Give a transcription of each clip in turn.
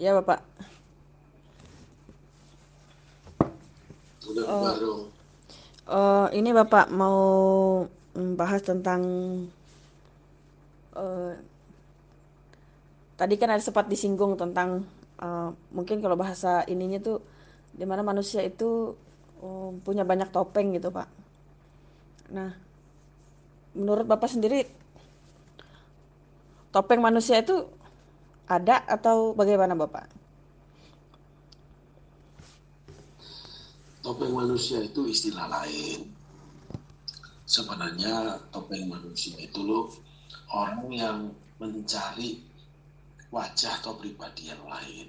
Ya Bapak. Ini Bapak mau bahas tentang tadi kan ada sempat disinggung tentang mungkin kalau bahasa ininya tuh dimana manusia itu punya banyak topeng gitu Pak. Nah, menurut Bapak sendiri topeng manusia itu ada atau bagaimana Bapak? Topeng manusia itu istilah lain. Sebenarnya topeng manusia itu loh orang yang mencari wajah atau pribadi yang lain.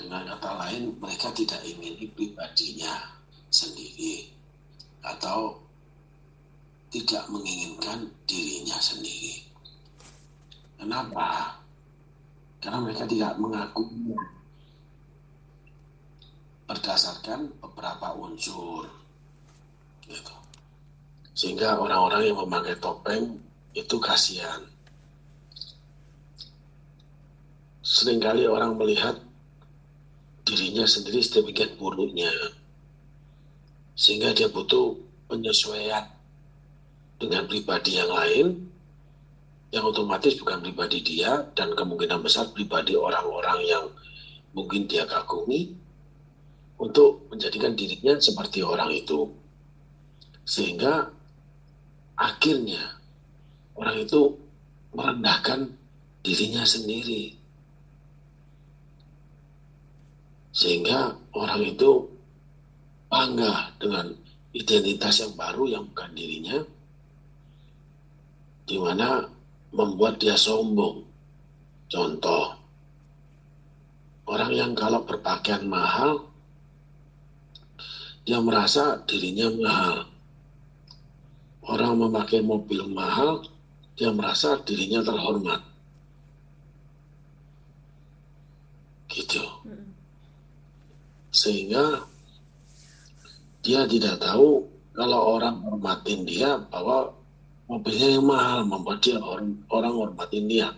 Dengan kata lain, mereka tidak ingin pribadinya sendiri atau tidak menginginkan dirinya sendiri. Kenapa? Karena mereka tidak mengakuinya berdasarkan beberapa unsur, gitu. Sehingga orang-orang yang memakai topeng itu kasihan. Seringkali orang melihat dirinya sendiri sedemikian buruknya, sehingga dia butuh penyesuaian dengan pribadi yang lain, yang otomatis bukan pribadi dia, dan kemungkinan besar pribadi orang-orang yang mungkin dia kagumi, untuk menjadikan dirinya seperti orang itu. Sehingga akhirnya orang itu merendahkan dirinya sendiri. Sehingga orang itu bangga dengan identitas yang baru yang bukan dirinya, di mana membuat dia sombong. Contoh, orang yang kalau berpakaian mahal, dia merasa dirinya mahal. Orang memakai mobil mahal, dia merasa dirinya terhormat. Gitu. Sehingga dia tidak tahu kalau orang hormatin dia bahwa mobilnya yang mahal membuat dia orang hormatin dia.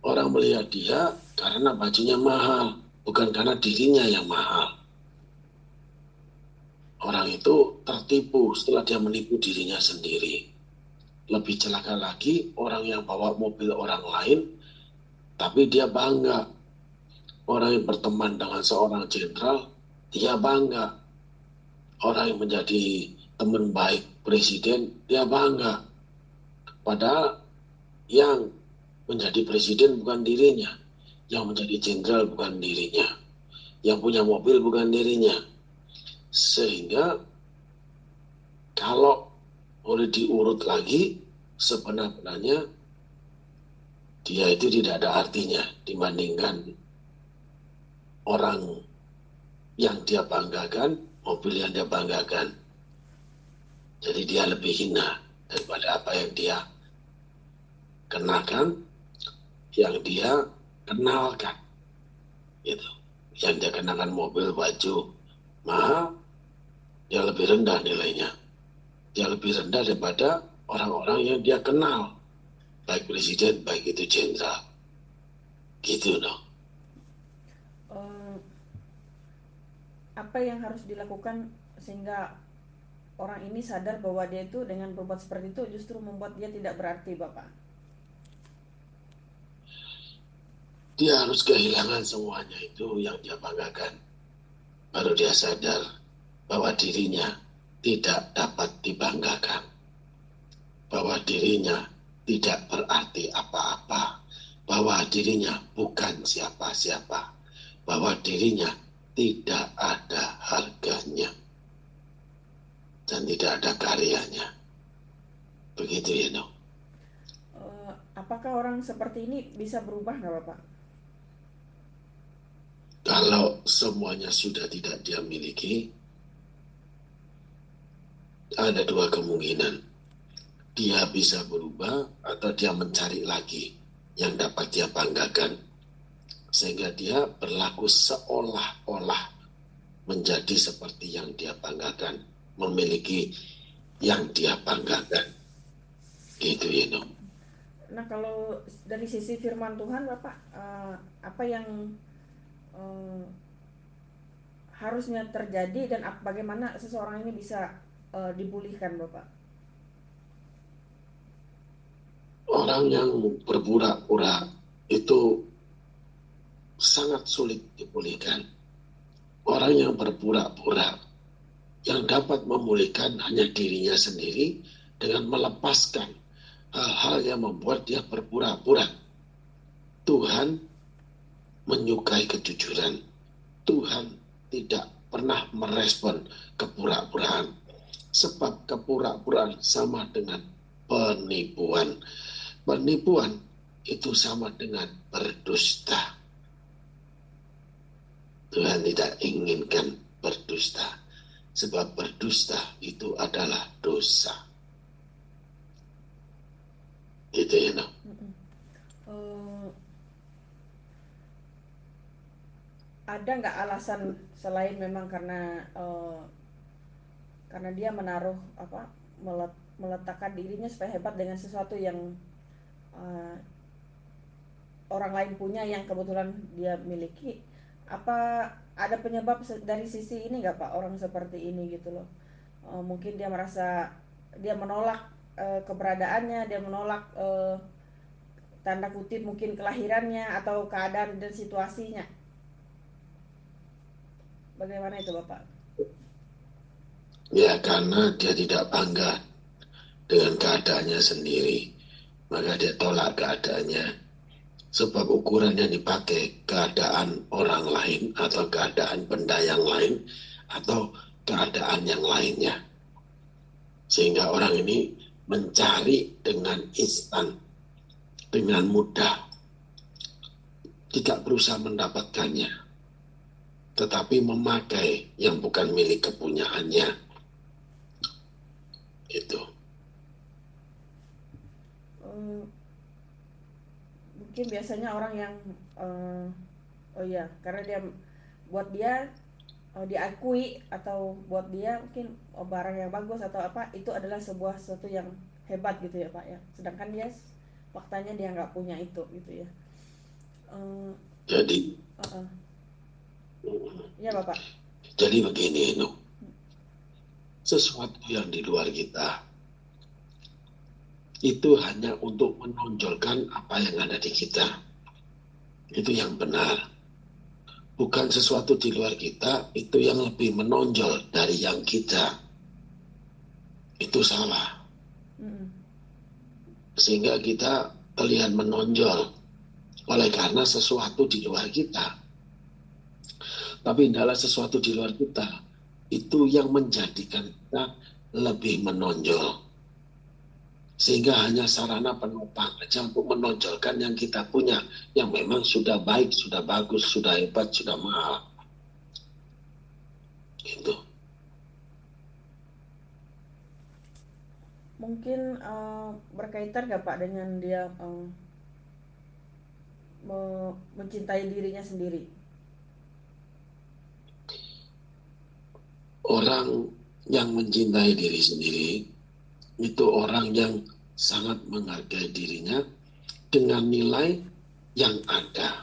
Orang melihat dia karena bajunya mahal, bukan karena dirinya yang mahal. Orang itu tertipu setelah dia menipu dirinya sendiri. Lebih celaka lagi orang yang bawa mobil orang lain, tapi dia bangga. Orang yang berteman dengan seorang jenderal, dia bangga. Orang yang menjadi teman baik presiden, dia bangga. Padahal yang menjadi presiden bukan dirinya, yang menjadi jenderal bukan dirinya, yang punya mobil bukan dirinya. Sehingga kalau boleh diurut lagi, sebenarnya dia itu tidak ada artinya dibandingkan orang yang dia banggakan, mobil yang dia banggakan. Jadi dia lebih hina daripada apa yang dia kenakan, yang dia kenalkan. Gitu. Yang dia kenakan mobil, baju mahal, dia lebih rendah nilainya. Dia lebih rendah daripada orang-orang yang dia kenal, baik presiden, baik itu jenderal. Gitu dong. Apa yang harus dilakukan sehingga orang ini sadar bahwa dia itu dengan berbuat seperti itu justru membuat dia tidak berarti, Bapak? Dia harus kehilangan semuanya itu yang dia banggakan. Baru dia sadar bahwa dirinya tidak dapat dibanggakan. Bahwa dirinya tidak berarti apa-apa. Bahwa dirinya bukan siapa-siapa. Bahwa dirinya tidak ada harganya dan tidak ada karyanya. Begitu ya, Noh. Apakah orang seperti ini bisa berubah nggak, Bapak? Kalau semuanya sudah tidak dia miliki, ada dua kemungkinan. Dia bisa berubah atau dia mencari lagi yang dapat dia banggakan, sehingga dia berlaku seolah-olah menjadi seperti yang dia banggakan, memiliki yang dia banggakan. Gitu ya, Nom. Nah, kalau dari sisi firman Tuhan, Bapak, apa yang harusnya terjadi dan bagaimana seseorang ini bisa dipulihkan, Bapak? Orang yang berpura-pura itu sangat sulit dipulihkan. Orang yang berpura-pura, yang dapat memulihkan hanya dirinya sendiri dengan melepaskan hal-hal yang membuat dia berpura-pura. Tuhan menyukai kejujuran. Tuhan tidak pernah merespon kepura-puraan. Sebab kepura-puraan sama dengan penipuan. Penipuan itu sama dengan berdusta. Tuhan tidak inginkan berdusta. Sebab berdusta itu adalah dosa. Itu ya, no? Ada nggak alasan selain memang karena dia menaruh meletakkan dirinya supaya hebat dengan sesuatu yang orang lain punya yang kebetulan dia miliki? Apa ada penyebab dari sisi ini nggak, Pak, orang seperti ini gitu loh? Mungkin dia merasa dia menolak keberadaannya, dia menolak tanda kutip mungkin kelahirannya atau keadaan dan situasinya. Bagaimana itu, Bapak? Ya, karena dia tidak bangga dengan keadaannya sendiri, maka dia tolak keadaannya. Sebab ukuran yang dipakai keadaan orang lain atau keadaan benda yang lain atau keadaan yang lainnya. Sehingga orang ini mencari dengan instan, dengan mudah, tidak berusaha mendapatkannya, tetapi memakai yang bukan milik kepunyaannya. Itu. Mungkin biasanya orang yang karena dia buat dia diakui atau buat dia mungkin barang yang bagus atau apa itu adalah sesuatu yang hebat gitu ya, Pak, ya. Sedangkan dia faktanya dia nggak punya itu gitu ya. Jadi ya, Bapak. Jadi begini, Nuk, sesuatu yang di luar kita itu hanya untuk menonjolkan apa yang ada di kita. Itu yang benar. Bukan sesuatu di luar kita itu yang lebih menonjol dari yang kita. Itu salah. Sehingga kita terlihat menonjol oleh karena sesuatu di luar kita. Tapi tidaklah sesuatu di luar kita itu yang menjadikan kita lebih menonjol. Sehingga hanya sarana penopang aja untuk menonjolkan yang kita punya, yang memang sudah baik, sudah bagus, sudah hebat, sudah mahal. Gitu. Mungkin berkaitan gak, Pak, dengan dia mencintai dirinya sendiri? Orang yang mencintai diri sendiri itu orang yang sangat menghargai dirinya dengan nilai yang ada.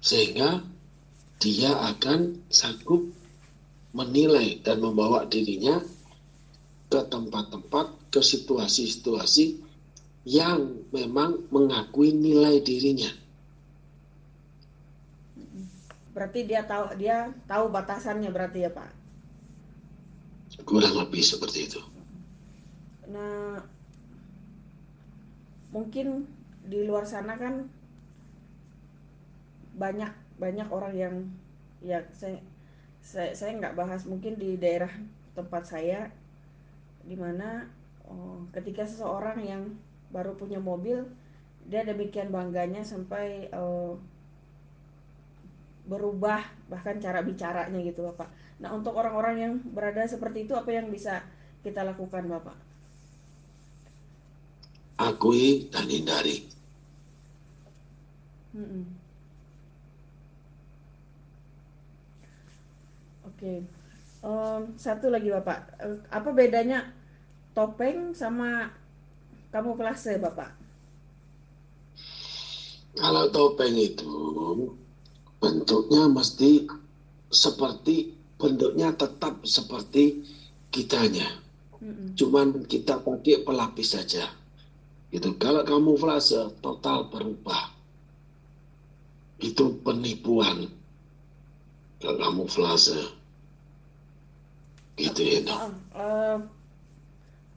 Sehingga dia akan sanggup menilai dan membawa dirinya ke tempat-tempat, ke situasi-situasi yang memang mengakui nilai dirinya. Berarti dia tahu batasannya berarti ya, Pak? Kurang lebih seperti itu. Nah, mungkin di luar sana kan banyak orang yang ya saya nggak bahas, mungkin di daerah tempat saya di mana ketika seseorang yang baru punya mobil dia demikian bangganya sampai berubah bahkan cara bicaranya gitu, Bapak. Nah, untuk orang-orang yang berada seperti itu apa yang bisa kita lakukan, Bapak? Akui dan hindari. Oke. Satu lagi, Bapak, apa bedanya topeng sama kamuflase, Bapak? Kalau topeng itu bentuknya mesti seperti, bentuknya tetap seperti kitanya. Cuman kita pakai pelapis saja. Gitu. Kalau kamuflase total berubah. Itu penipuan. Kalau kamuflase. Gitu ya.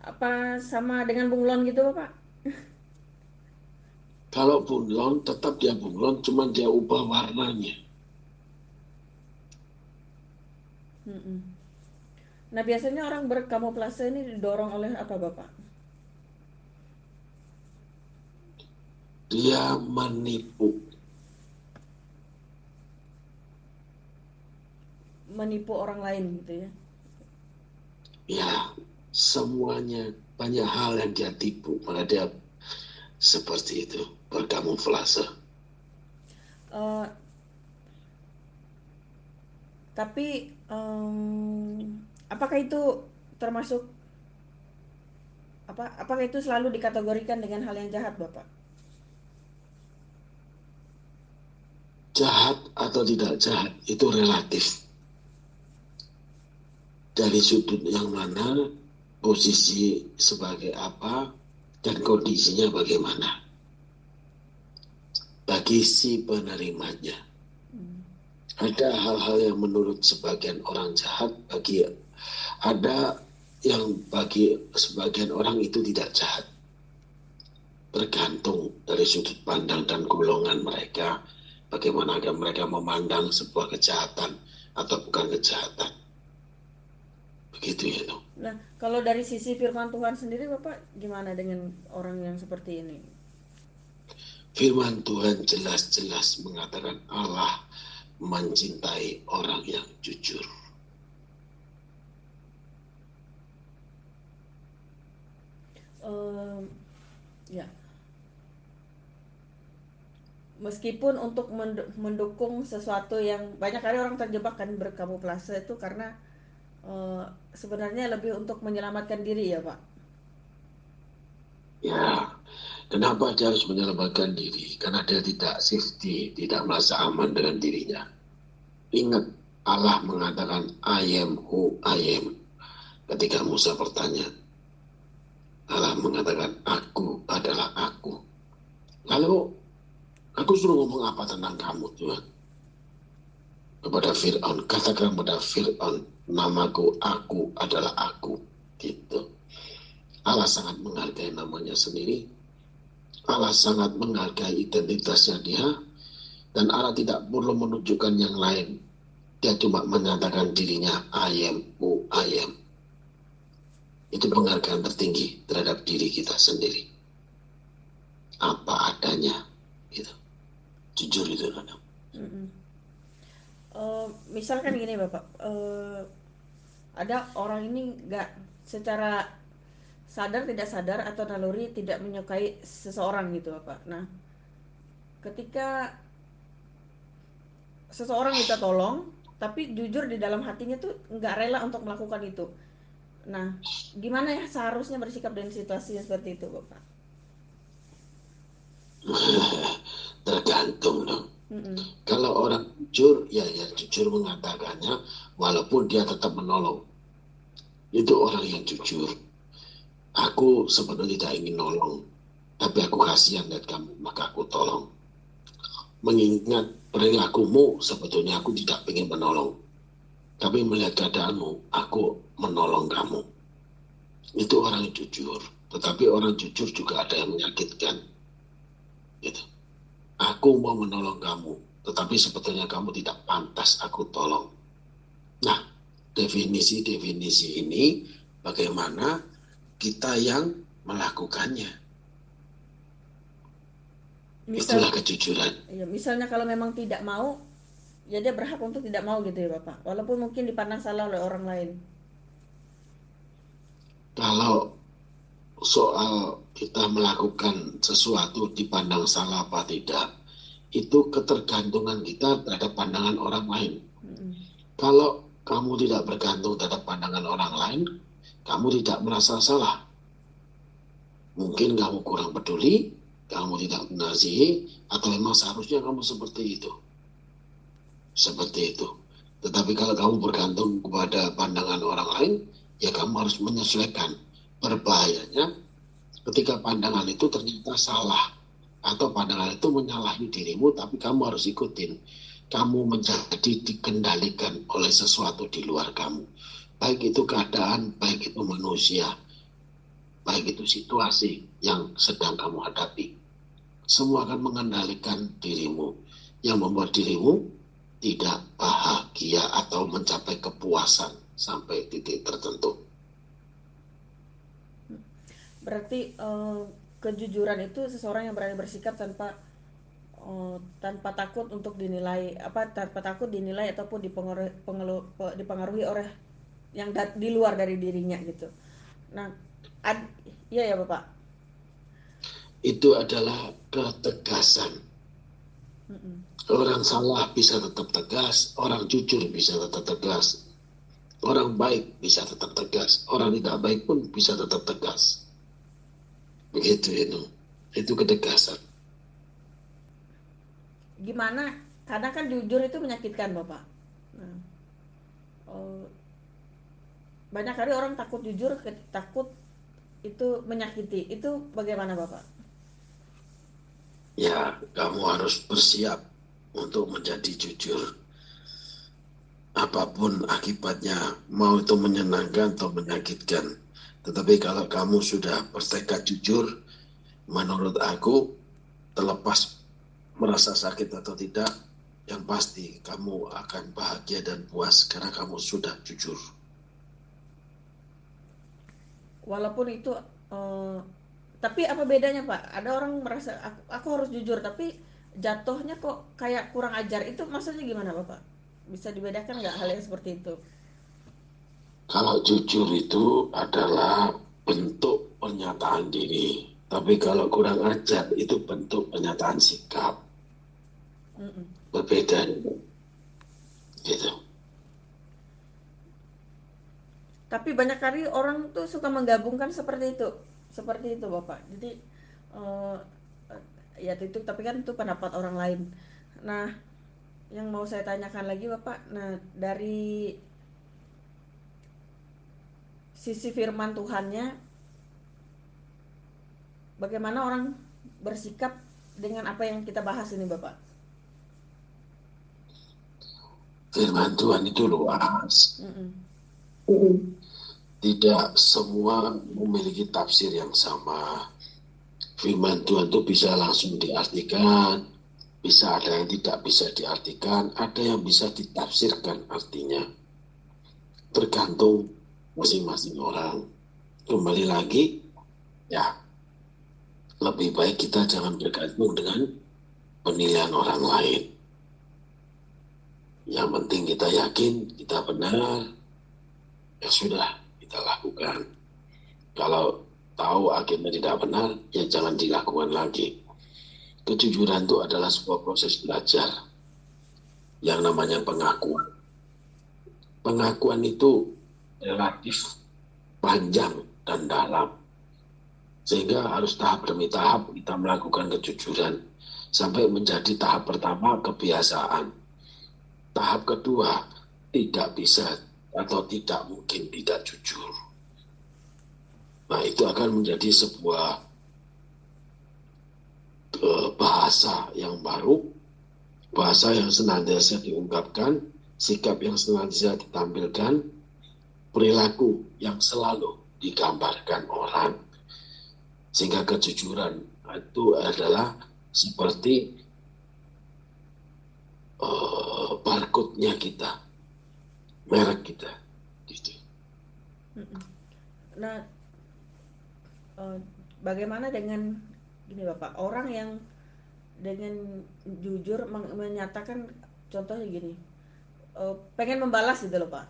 Apa sama dengan bunglon gitu Pak? Kalau bunglon, tetap dia bunglon, cuman dia ubah warnanya. Nah, biasanya orang berkamuflase ini didorong oleh apa, Bapak? Dia menipu. Menipu orang lain, gitu ya? Ya, semuanya, banyak hal yang dia tipu, malah dia seperti itu, berkamuflase. Tapi apakah itu termasuk apa? Apakah itu selalu dikategorikan dengan hal yang jahat, Bapak? Jahat atau tidak jahat itu relatif. Dari sudut yang mana, posisi sebagai apa, dan kondisinya bagaimana bagi si penerimanya. Ada hal-hal yang menurut sebagian orang jahat, bagi ada yang bagi sebagian orang itu tidak jahat. Bergantung dari sudut pandang dan golongan mereka, bagaimana agar mereka memandang sebuah kejahatan atau bukan kejahatan. Begitu ya, Noh. Nah, kalau dari sisi firman Tuhan sendiri, Bapak, gimana dengan orang yang seperti ini? Firman Tuhan jelas-jelas mengatakan Allah mencintai orang yang jujur. Ya. Meskipun untuk mendukung sesuatu yang banyak kali orang terjebak kan berkamuflase itu karena sebenarnya lebih untuk menyelamatkan diri ya Pak? Ya, kenapa dia harus menyelamatkan diri? Karena dia tidak safety, tidak merasa aman dengan dirinya. Ingat, Allah mengatakan I am who I am. Ketika Musa bertanya, Allah mengatakan aku adalah aku. Lalu, aku suruh ngomong apa tentang kamu Tuhan? Kepada Fir'aun, katakan kepada Fir'aun, namaku, aku adalah aku. Gitu. Allah sangat menghargai namanya sendiri. Allah sangat menghargai identitasnya dia. Dan Allah tidak perlu menunjukkan yang lain. Dia cuma menyatakan dirinya I am who I am. Itu penghargaan tertinggi terhadap diri kita sendiri. Apa adanya. Gitu. Jujur itu kan. Misalkan gini Bapak, ada orang ini nggak secara sadar tidak sadar atau naluri tidak menyukai seseorang gitu Bapak. Nah, ketika seseorang minta tolong, tapi jujur di dalam hatinya tuh nggak rela untuk melakukan itu. Nah, gimana ya seharusnya bersikap dengan situasi seperti itu Bapak? Tergantung dong. Kalau orang jujur, ya jujur mengatakannya walaupun dia tetap menolong. Itu orang yang jujur. Aku sebenarnya tidak ingin nolong, tapi aku kasihan lihat kamu, maka aku tolong. Mengingat perilakumu, sebetulnya aku tidak ingin menolong. Tapi melihat keadaanmu, aku menolong kamu. Itu orang yang jujur. Tetapi orang jujur juga ada yang menyakitkan. Gitu. Aku mau menolong kamu, tetapi sebetulnya kamu tidak pantas aku tolong. Nah, definisi-definisi ini bagaimana kita yang melakukannya. Itulah kejujuran. Ya, misalnya kalau memang tidak mau, ya dia berhak untuk tidak mau gitu ya Bapak. Walaupun mungkin dipandang salah oleh orang lain. Kalau soal kita melakukan sesuatu dipandang salah apa tidak, itu ketergantungan kita terhadap pandangan orang lain. Kalau kamu tidak bergantung terhadap pandangan orang lain, kamu tidak merasa salah. Mungkin kamu kurang peduli, kamu tidak menasihi, atau memang seharusnya kamu seperti itu. Seperti itu. Tetapi kalau kamu bergantung kepada pandangan orang lain, ya kamu harus menyesuaikan. Berbahayanya ketika pandangan itu ternyata salah, atau pandangan itu menyalahi dirimu, tapi kamu harus ikutin. Kamu menjadi dikendalikan oleh sesuatu di luar kamu. Baik itu keadaan, baik itu manusia, baik itu situasi yang sedang kamu hadapi. Semua akan mengendalikan dirimu, yang membuat dirimu tidak bahagia atau mencapai kepuasan sampai titik tertentu. Berarti kejujuran itu seseorang yang berani bersikap tanpa takut untuk dinilai, tanpa takut dinilai ataupun dipengaruhi oleh yang di luar dari dirinya gitu. Nah, ya Bapak. Itu adalah ketegasan. Orang salah bisa tetap tegas, orang jujur bisa tetap tegas, orang baik bisa tetap tegas, orang tidak baik pun bisa tetap tegas. Begitu itu ketegasan. Gimana? Karena kan jujur itu menyakitkan, Bapak. Nah, banyak kali orang takut jujur, takut itu menyakiti. Itu bagaimana, Bapak? Ya, kamu harus bersiap untuk menjadi jujur. Apapun akibatnya, mau itu menyenangkan atau menyakitkan. Tetapi kalau kamu sudah bertekad jujur, menurut aku, terlepas merasa sakit atau tidak, yang pasti kamu akan bahagia dan puas karena kamu sudah jujur. Walaupun itu, tapi apa bedanya, Pak? Ada orang merasa aku harus jujur, tapi jatuhnya kok kayak kurang ajar. Itu maksudnya gimana, Bapak? Bisa dibedakan nggak hal yang seperti itu? Kalau jujur itu adalah bentuk pernyataan diri. Tapi kalau kurang ajar itu bentuk pernyataan sikap. Berbeda gitu. Tapi banyak kali orang tuh suka menggabungkan seperti itu Bapak. Jadi ya itu, tapi kan itu pendapat orang lain. Nah, yang mau saya tanyakan lagi, Bapak, nah dari sisi firman Tuhannya, bagaimana orang bersikap dengan apa yang kita bahas ini, Bapak? Firman Tuhan itu luas. Tidak semua memiliki tafsir yang sama. Firman Tuhan itu bisa langsung diartikan, bisa ada yang tidak bisa diartikan, ada yang bisa ditafsirkan artinya. Tergantung masing-masing orang. Kembali lagi, ya, lebih baik kita jangan bergantung dengan penilaian orang lain. Yang penting kita yakin, kita benar, ya sudah, kita lakukan. Kalau tahu akhirnya tidak benar, ya jangan dilakukan lagi. Kejujuran itu adalah sebuah proses belajar yang namanya pengakuan. Pengakuan itu relatif panjang dan dalam, sehingga harus tahap demi tahap kita melakukan kejujuran sampai menjadi tahap pertama kebiasaan. Tahap kedua tidak bisa atau tidak mungkin tidak jujur. Nah, itu akan menjadi sebuah bahasa yang baru, bahasa yang senantiasa diungkapkan, sikap yang senantiasa ditampilkan, perilaku yang selalu digambarkan orang. Sehingga kejujuran itu adalah seperti barcode-nya kita, merek kita, gitu. Nah, bagaimana dengan gini, Bapak, orang yang dengan jujur menyatakan, contohnya gini, pengen membalas gitu loh, Pak,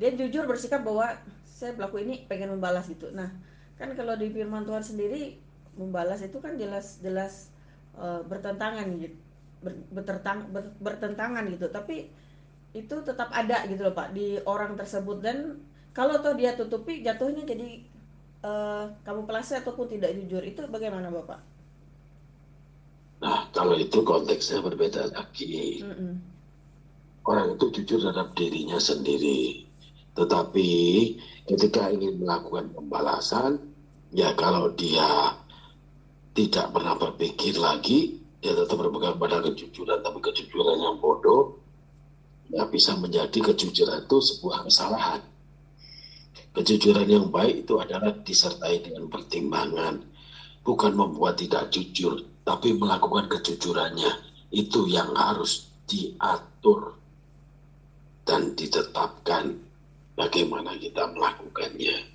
dia jujur bersikap bahwa saya pelaku ini pengen membalas gitu. Nah, kan kalau di firman Tuhan sendiri membalas itu kan jelas-jelas bertentangan gitu. Bertentangan gitu. Tapi itu tetap ada gitu loh, Pak, di orang tersebut, dan Kalau toh dia tutupi, jatuhnya jadi kamuflase ataupun tidak jujur, itu bagaimana Bapak? Nah, kalau itu konteksnya berbeda lagi. Orang itu jujur terhadap dirinya sendiri. Tetapi ketika ingin melakukan pembalasan, ya kalau dia tidak pernah berpikir lagi, dia tetap berpegang pada kejujuran, tapi kejujuran yang bodoh, ya bisa menjadi kejujuran itu sebuah kesalahan. Kejujuran yang baik itu adalah disertai dengan pertimbangan, bukan membuat tidak jujur, tapi melakukan kejujurannya. Itu yang harus diatur dan ditetapkan bagaimana kita melakukannya.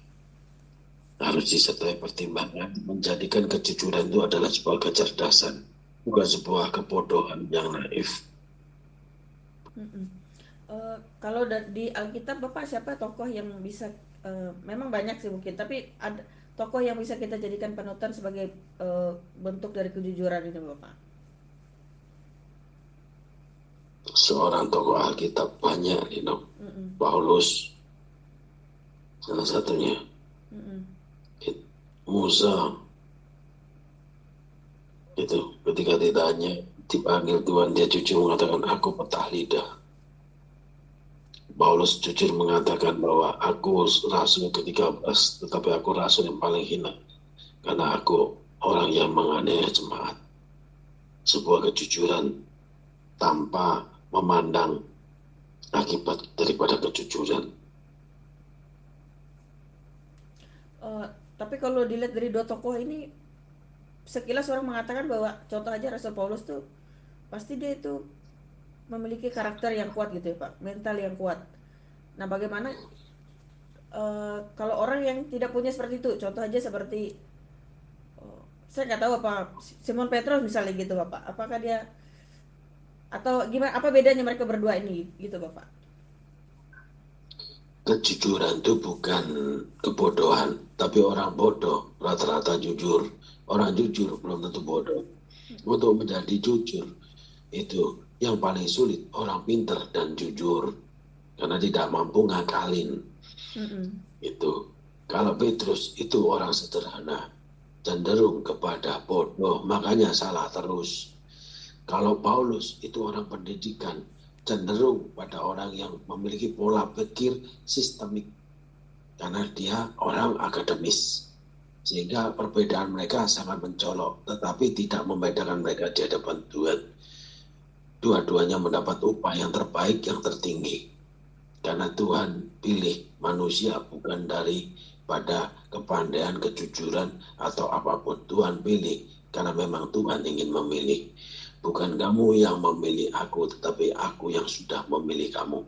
Harus disertai pertimbangan, menjadikan kejujuran itu adalah sebuah kecerdasan, bukan sebuah kebodohan yang naif. Kalau di Alkitab Bapak, siapa tokoh yang bisa, memang banyak sih mungkin, tapi ada tokoh yang bisa kita jadikan panutan sebagai bentuk dari kejujuran ini Bapak? Seorang tokoh Alkitab banyak, Paulus salah satunya, Musa, gitu. Ketika ditanya, dipanggil Tuhan, dia jujur mengatakan aku petah lidah. Paulus jujur mengatakan bahwa aku rasul ke-13, tetapi aku rasul yang paling hina, karena aku orang yang menganiaya jemaat. Sebuah kejujuran tanpa memandang akibat daripada kejujuran. Tapi kalau dilihat dari dua tokoh ini, sekilas orang mengatakan bahwa contoh aja Rasul Paulus tuh pasti dia itu memiliki karakter yang kuat gitu ya Pak, mental yang kuat. Nah bagaimana kalau orang yang tidak punya seperti itu, contoh aja seperti saya nggak tahu apa Simon Petrus misalnya gitu Bapak, apakah dia atau gimana, apa bedanya mereka berdua ini gitu Bapak? Kejujuran itu bukan kebodohan, tapi orang bodoh rata-rata jujur. Orang jujur belum tentu bodoh. Untuk menjadi jujur itu yang paling sulit, orang pinter dan jujur, karena tidak mampu ngakalin. Itu kalau Petrus itu orang sederhana, cenderung kepada bodoh, makanya salah terus. Kalau Paulus itu orang pendidikan, cenderung pada orang yang memiliki pola pikir sistemik, karena dia orang akademis, sehingga perbedaan mereka sangat mencolok, tetapi tidak membedakan mereka di hadapan Tuhan. Dua-duanya mendapat upah yang terbaik, yang tertinggi, karena Tuhan pilih manusia bukan daripada kepandaian, kejujuran atau apapun. Tuhan pilih karena memang Tuhan ingin memilih. Bukan kamu yang memilih aku, tetapi aku yang sudah memilih kamu.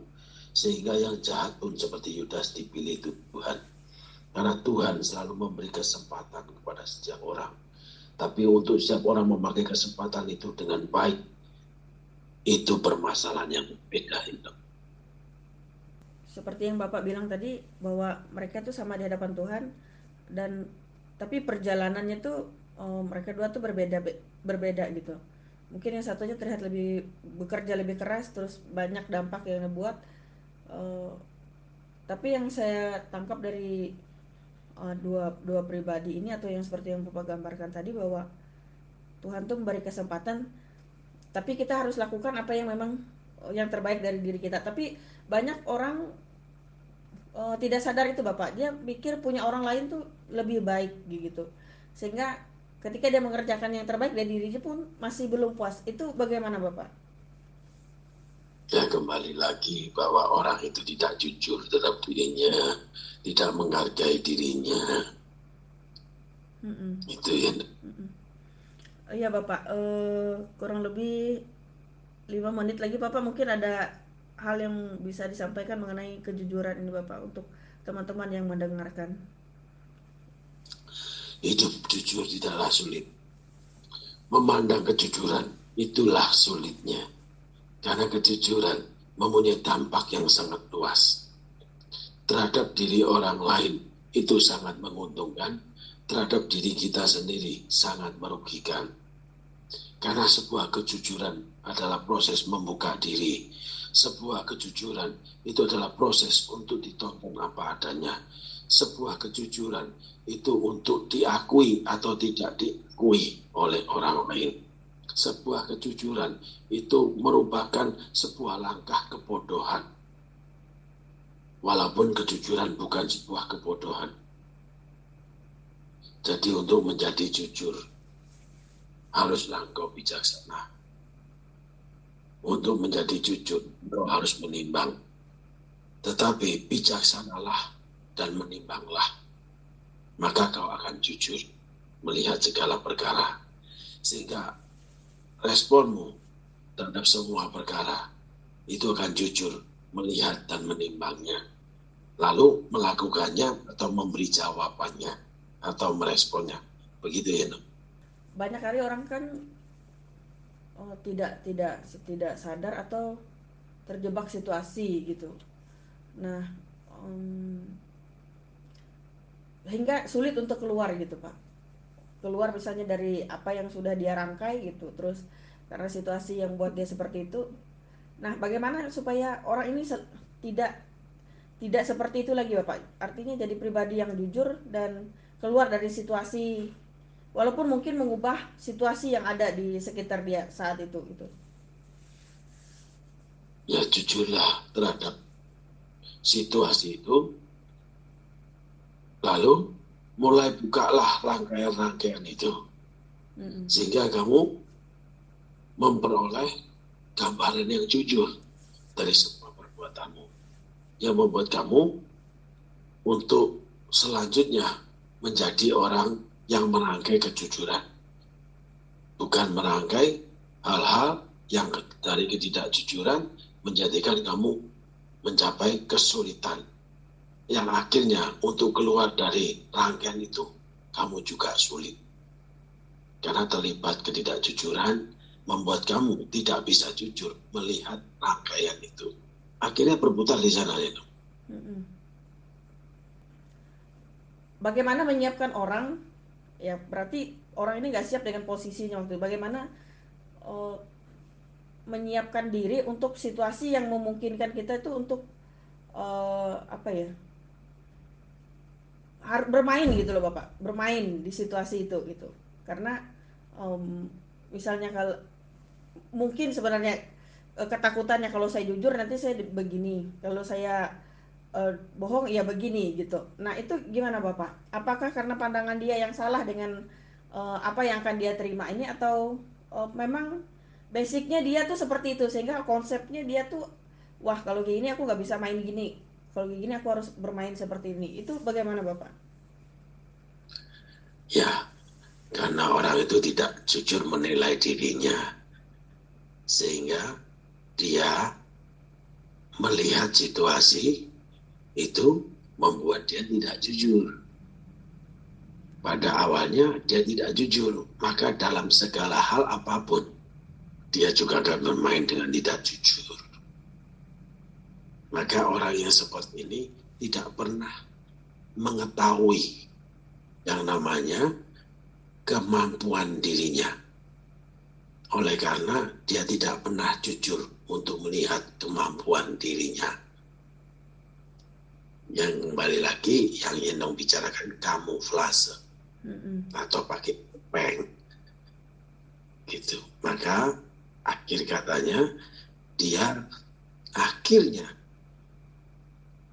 Sehingga yang jahat pun seperti Yudas dipilih Tuhan. Karena Tuhan selalu memberi kesempatan kepada setiap orang. Tapi untuk setiap orang memakai kesempatan itu dengan baik, itu permasalahan yang berbeda. Seperti yang Bapak bilang tadi, bahwa mereka tuh sama di hadapan Tuhan, dan tapi perjalanannya tuh mereka dua tuh berbeda gitu. Mungkin yang satunya terlihat bekerja lebih keras, terus banyak dampak yang dibuat. Tapi yang saya tangkap dari dua pribadi ini, atau yang seperti yang Bapak gambarkan tadi, bahwa Tuhan tuh memberi kesempatan, tapi kita harus lakukan apa yang memang yang terbaik dari diri kita. Tapi banyak orang tidak sadar itu Bapak, dia pikir punya orang lain tuh lebih baik gitu, sehingga ketika dia mengerjakan yang terbaik dan dirinya pun masih belum puas. Itu bagaimana Bapak? Ya kembali lagi bahwa orang itu tidak jujur terhadap dirinya, tidak menghargai dirinya. Itu ya. Iya Bapak, kurang lebih 5 menit lagi Bapak, mungkin ada hal yang bisa disampaikan mengenai kejujuran ini Bapak untuk teman-teman yang mendengarkan. Hidup jujur tidaklah sulit. Memandang kejujuran itulah sulitnya, karena kejujuran mempunyai dampak yang sangat luas. Terhadap diri orang lain itu sangat menguntungkan, terhadap diri kita sendiri sangat merugikan. Karena sebuah kejujuran adalah proses membuka diri. Sebuah kejujuran itu adalah proses untuk ditopong apa adanya. Sebuah kejujuran itu untuk diakui atau tidak diakui oleh orang lain. Sebuah kejujuran itu merupakan sebuah langkah kebodohan. Walaupun kejujuran bukan sebuah kebodohan. Jadi untuk menjadi jujur, haruslah engkau bijaksana. Untuk menjadi jujur, engkau harus menimbang. Tetapi bijaksanalah dan menimbanglah. Maka kau akan jujur melihat segala perkara. Sehingga responmu terhadap semua perkara itu akan jujur melihat dan menimbangnya. Lalu melakukannya atau memberi jawabannya atau meresponnya. Begitu ya, Nuk? Banyak kali orang kan tidak sadar atau terjebak situasi gitu. Nah, hingga sulit untuk keluar gitu, Pak. Keluar misalnya dari apa yang sudah dia rangkai gitu. Terus karena situasi yang buat dia seperti itu. Nah, bagaimana supaya orang ini tidak seperti itu lagi, Bapak? Artinya jadi pribadi yang jujur dan keluar dari situasi, walaupun mungkin mengubah situasi yang ada di sekitar dia saat itu gitu. Ya, jujurlah terhadap situasi itu. Lalu mulai bukalah rangkaian-rangkaian itu. Sehingga kamu memperoleh gambaran yang jujur dari semua perbuatanmu, yang membuat kamu untuk selanjutnya menjadi orang yang merangkai kejujuran, bukan merangkai hal-hal yang dari ketidakjujuran menjadikan kamu mencapai kesulitan yang akhirnya untuk keluar dari rangkaian itu kamu juga sulit, karena terlibat ketidakjujuran membuat kamu tidak bisa jujur melihat rangkaian itu. Akhirnya berputar di sana itu. Bagaimana menyiapkan orang? Ya, berarti orang ini nggak siap dengan posisinya waktu itu. Bagaimana menyiapkan diri untuk situasi yang memungkinkan kita itu untuk bermain gitu loh, Bapak, bermain di situasi itu gitu. Karena misalnya kalau mungkin sebenarnya ketakutannya kalau saya jujur nanti saya begini, kalau saya bohong ya begini gitu. Nah itu gimana, Bapak? Apakah karena pandangan dia yang salah dengan apa yang akan dia terima ini, atau memang basicnya dia tuh seperti itu sehingga konsepnya dia tuh, wah kalau kayak gini aku nggak bisa main gini, kalau kayak gini aku harus bermain seperti ini. Itu bagaimana, Bapak? Ya, karena orang itu tidak jujur menilai dirinya, sehingga dia melihat situasi itu membuat dia tidak jujur. Pada awalnya dia tidak jujur, maka dalam segala hal apapun dia juga akan bermain dengan tidak jujur. Maka orang yang seperti ini tidak pernah mengetahui yang namanya kemampuan dirinya. Oleh karena dia tidak pernah jujur untuk melihat kemampuan dirinya. Yang kembali lagi, yang Endong bicarakan kamuflase atau pakai peng gitu. Maka akhir katanya dia akhirnya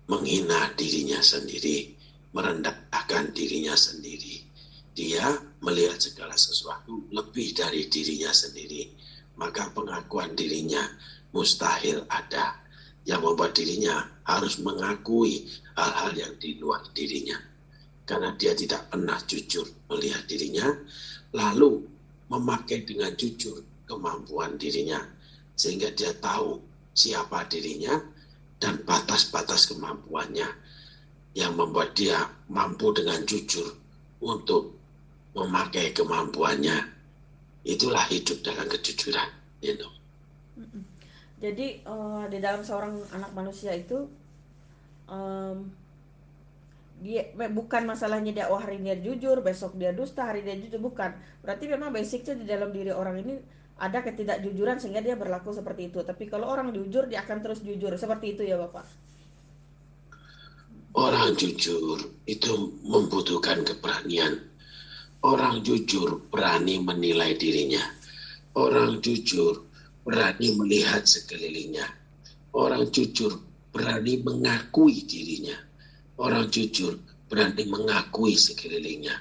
menghina dirinya sendiri, merendahkan dirinya sendiri. Dia melihat segala sesuatu lebih dari dirinya sendiri. Maka pengakuan dirinya mustahil ada, yang membuat dirinya harus mengakui hal-hal yang di luar dirinya. Karena dia tidak pernah jujur melihat dirinya, lalu memakai dengan jujur kemampuan dirinya. Sehingga dia tahu siapa dirinya dan batas-batas kemampuannya, yang membuat dia mampu dengan jujur untuk memakai kemampuannya. Itulah hidup dalam kejujuran, you know. Jadi di dalam seorang anak manusia itu dia bukan masalahnya dia hari ini dia jujur, besok dia dusta, hari dia jujur, bukan. Berarti memang basicnya di dalam diri orang ini ada ketidakjujuran sehingga dia berlaku seperti itu. Tapi kalau orang jujur, dia akan terus jujur. Seperti itu ya Bapak? Orang jujur itu membutuhkan keberanian. Orang jujur berani menilai dirinya. Orang jujur berani melihat sekelilingnya. Orang jujur berani mengakui dirinya. Orang jujur berani mengakui sekelilingnya.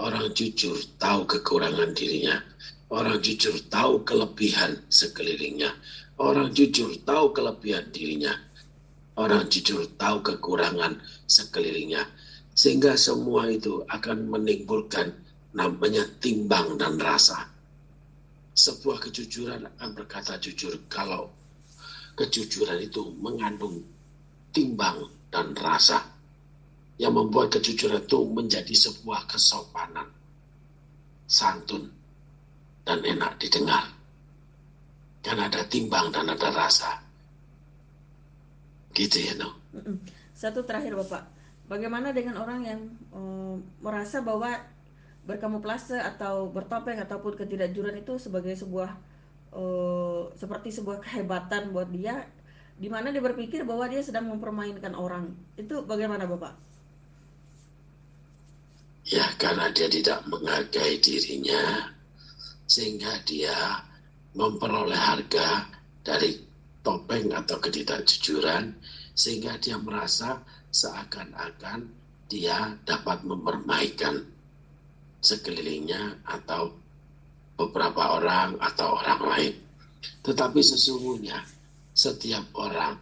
Orang jujur tahu kekurangan dirinya. Orang jujur tahu kelebihan sekelilingnya. Orang jujur tahu kelebihan dirinya. Orang jujur tahu kekurangan sekelilingnya. Sehingga semua itu akan menimbulkan namanya timbang dan rasa. Sebuah kejujuran akan berkata jujur kalau kejujuran itu mengandung timbang dan rasa. Yang membuat kejujuran itu menjadi sebuah kesopanan, santun, dan enak didengar. Dan ada timbang dan ada rasa. Gitu ya, no? Satu terakhir, Bapak. Bagaimana dengan orang yang merasa bahwa berkamuflase atau bertopeng ataupun ketidakjujuran itu sebagai sebuah seperti sebuah kehebatan buat dia, di mana dia berpikir bahwa dia sedang mempermainkan orang. Itu bagaimana, Bapak? Ya, karena dia tidak menghargai dirinya, sehingga dia memperoleh harga dari topeng atau ketidakjujuran, sehingga dia merasa seakan-akan dia dapat mempermainkan sekelilingnya atau beberapa orang atau orang lain. Tetapi sesungguhnya setiap orang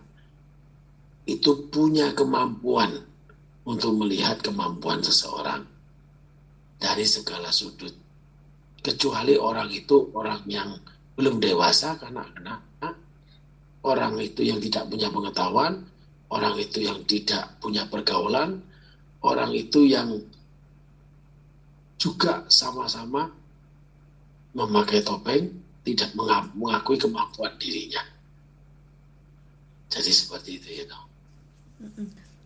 itu punya kemampuan untuk melihat kemampuan seseorang dari segala sudut. Kecuali orang itu orang yang belum dewasa, karena orang itu yang tidak punya pengetahuan, orang itu yang tidak punya pergaulan, orang itu yang juga sama-sama memakai topeng, tidak mengakui kemampuan dirinya. Jadi seperti itu ya, Noh.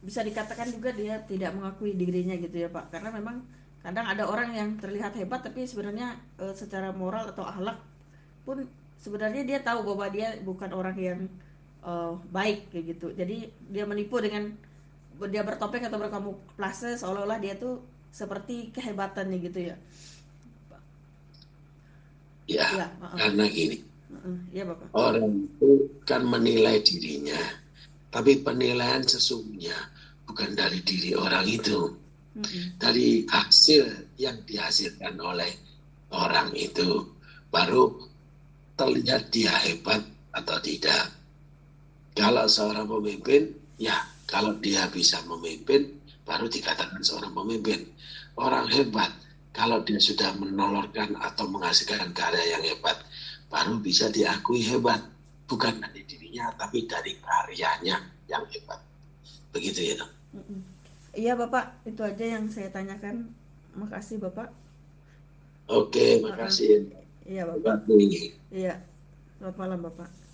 Bisa dikatakan juga dia tidak mengakui dirinya gitu ya Pak, karena memang kadang ada orang yang terlihat hebat tapi sebenarnya secara moral atau akhlak pun sebenarnya dia tahu bahwa dia bukan orang yang baik kayak gitu. Jadi dia menipu dengan dia bertopeng atau berkamuflase seolah-olah dia tuh seperti kehebatannya gitu ya. Ya, ya karena gini. Ya, Bapak. Orang itu kan menilai dirinya, tapi penilaian sesungguhnya bukan dari diri orang itu. Dari hasil yang dihasilkan oleh orang itu baru terlihat dia hebat atau tidak. Kalau seorang pemimpin, ya kalau dia bisa memimpin baru dikatakan seorang pemimpin. Orang hebat kalau dia sudah menolorkan atau menghasilkan karya yang hebat baru bisa diakui hebat, bukan dari dirinya tapi dari karyanya yang hebat. Begitu ya, Dok. Iya Bapak, itu aja yang saya tanyakan. Makasih Bapak. Oke, makasih. Iya Bapak. Iya. Selamat malam Bapak.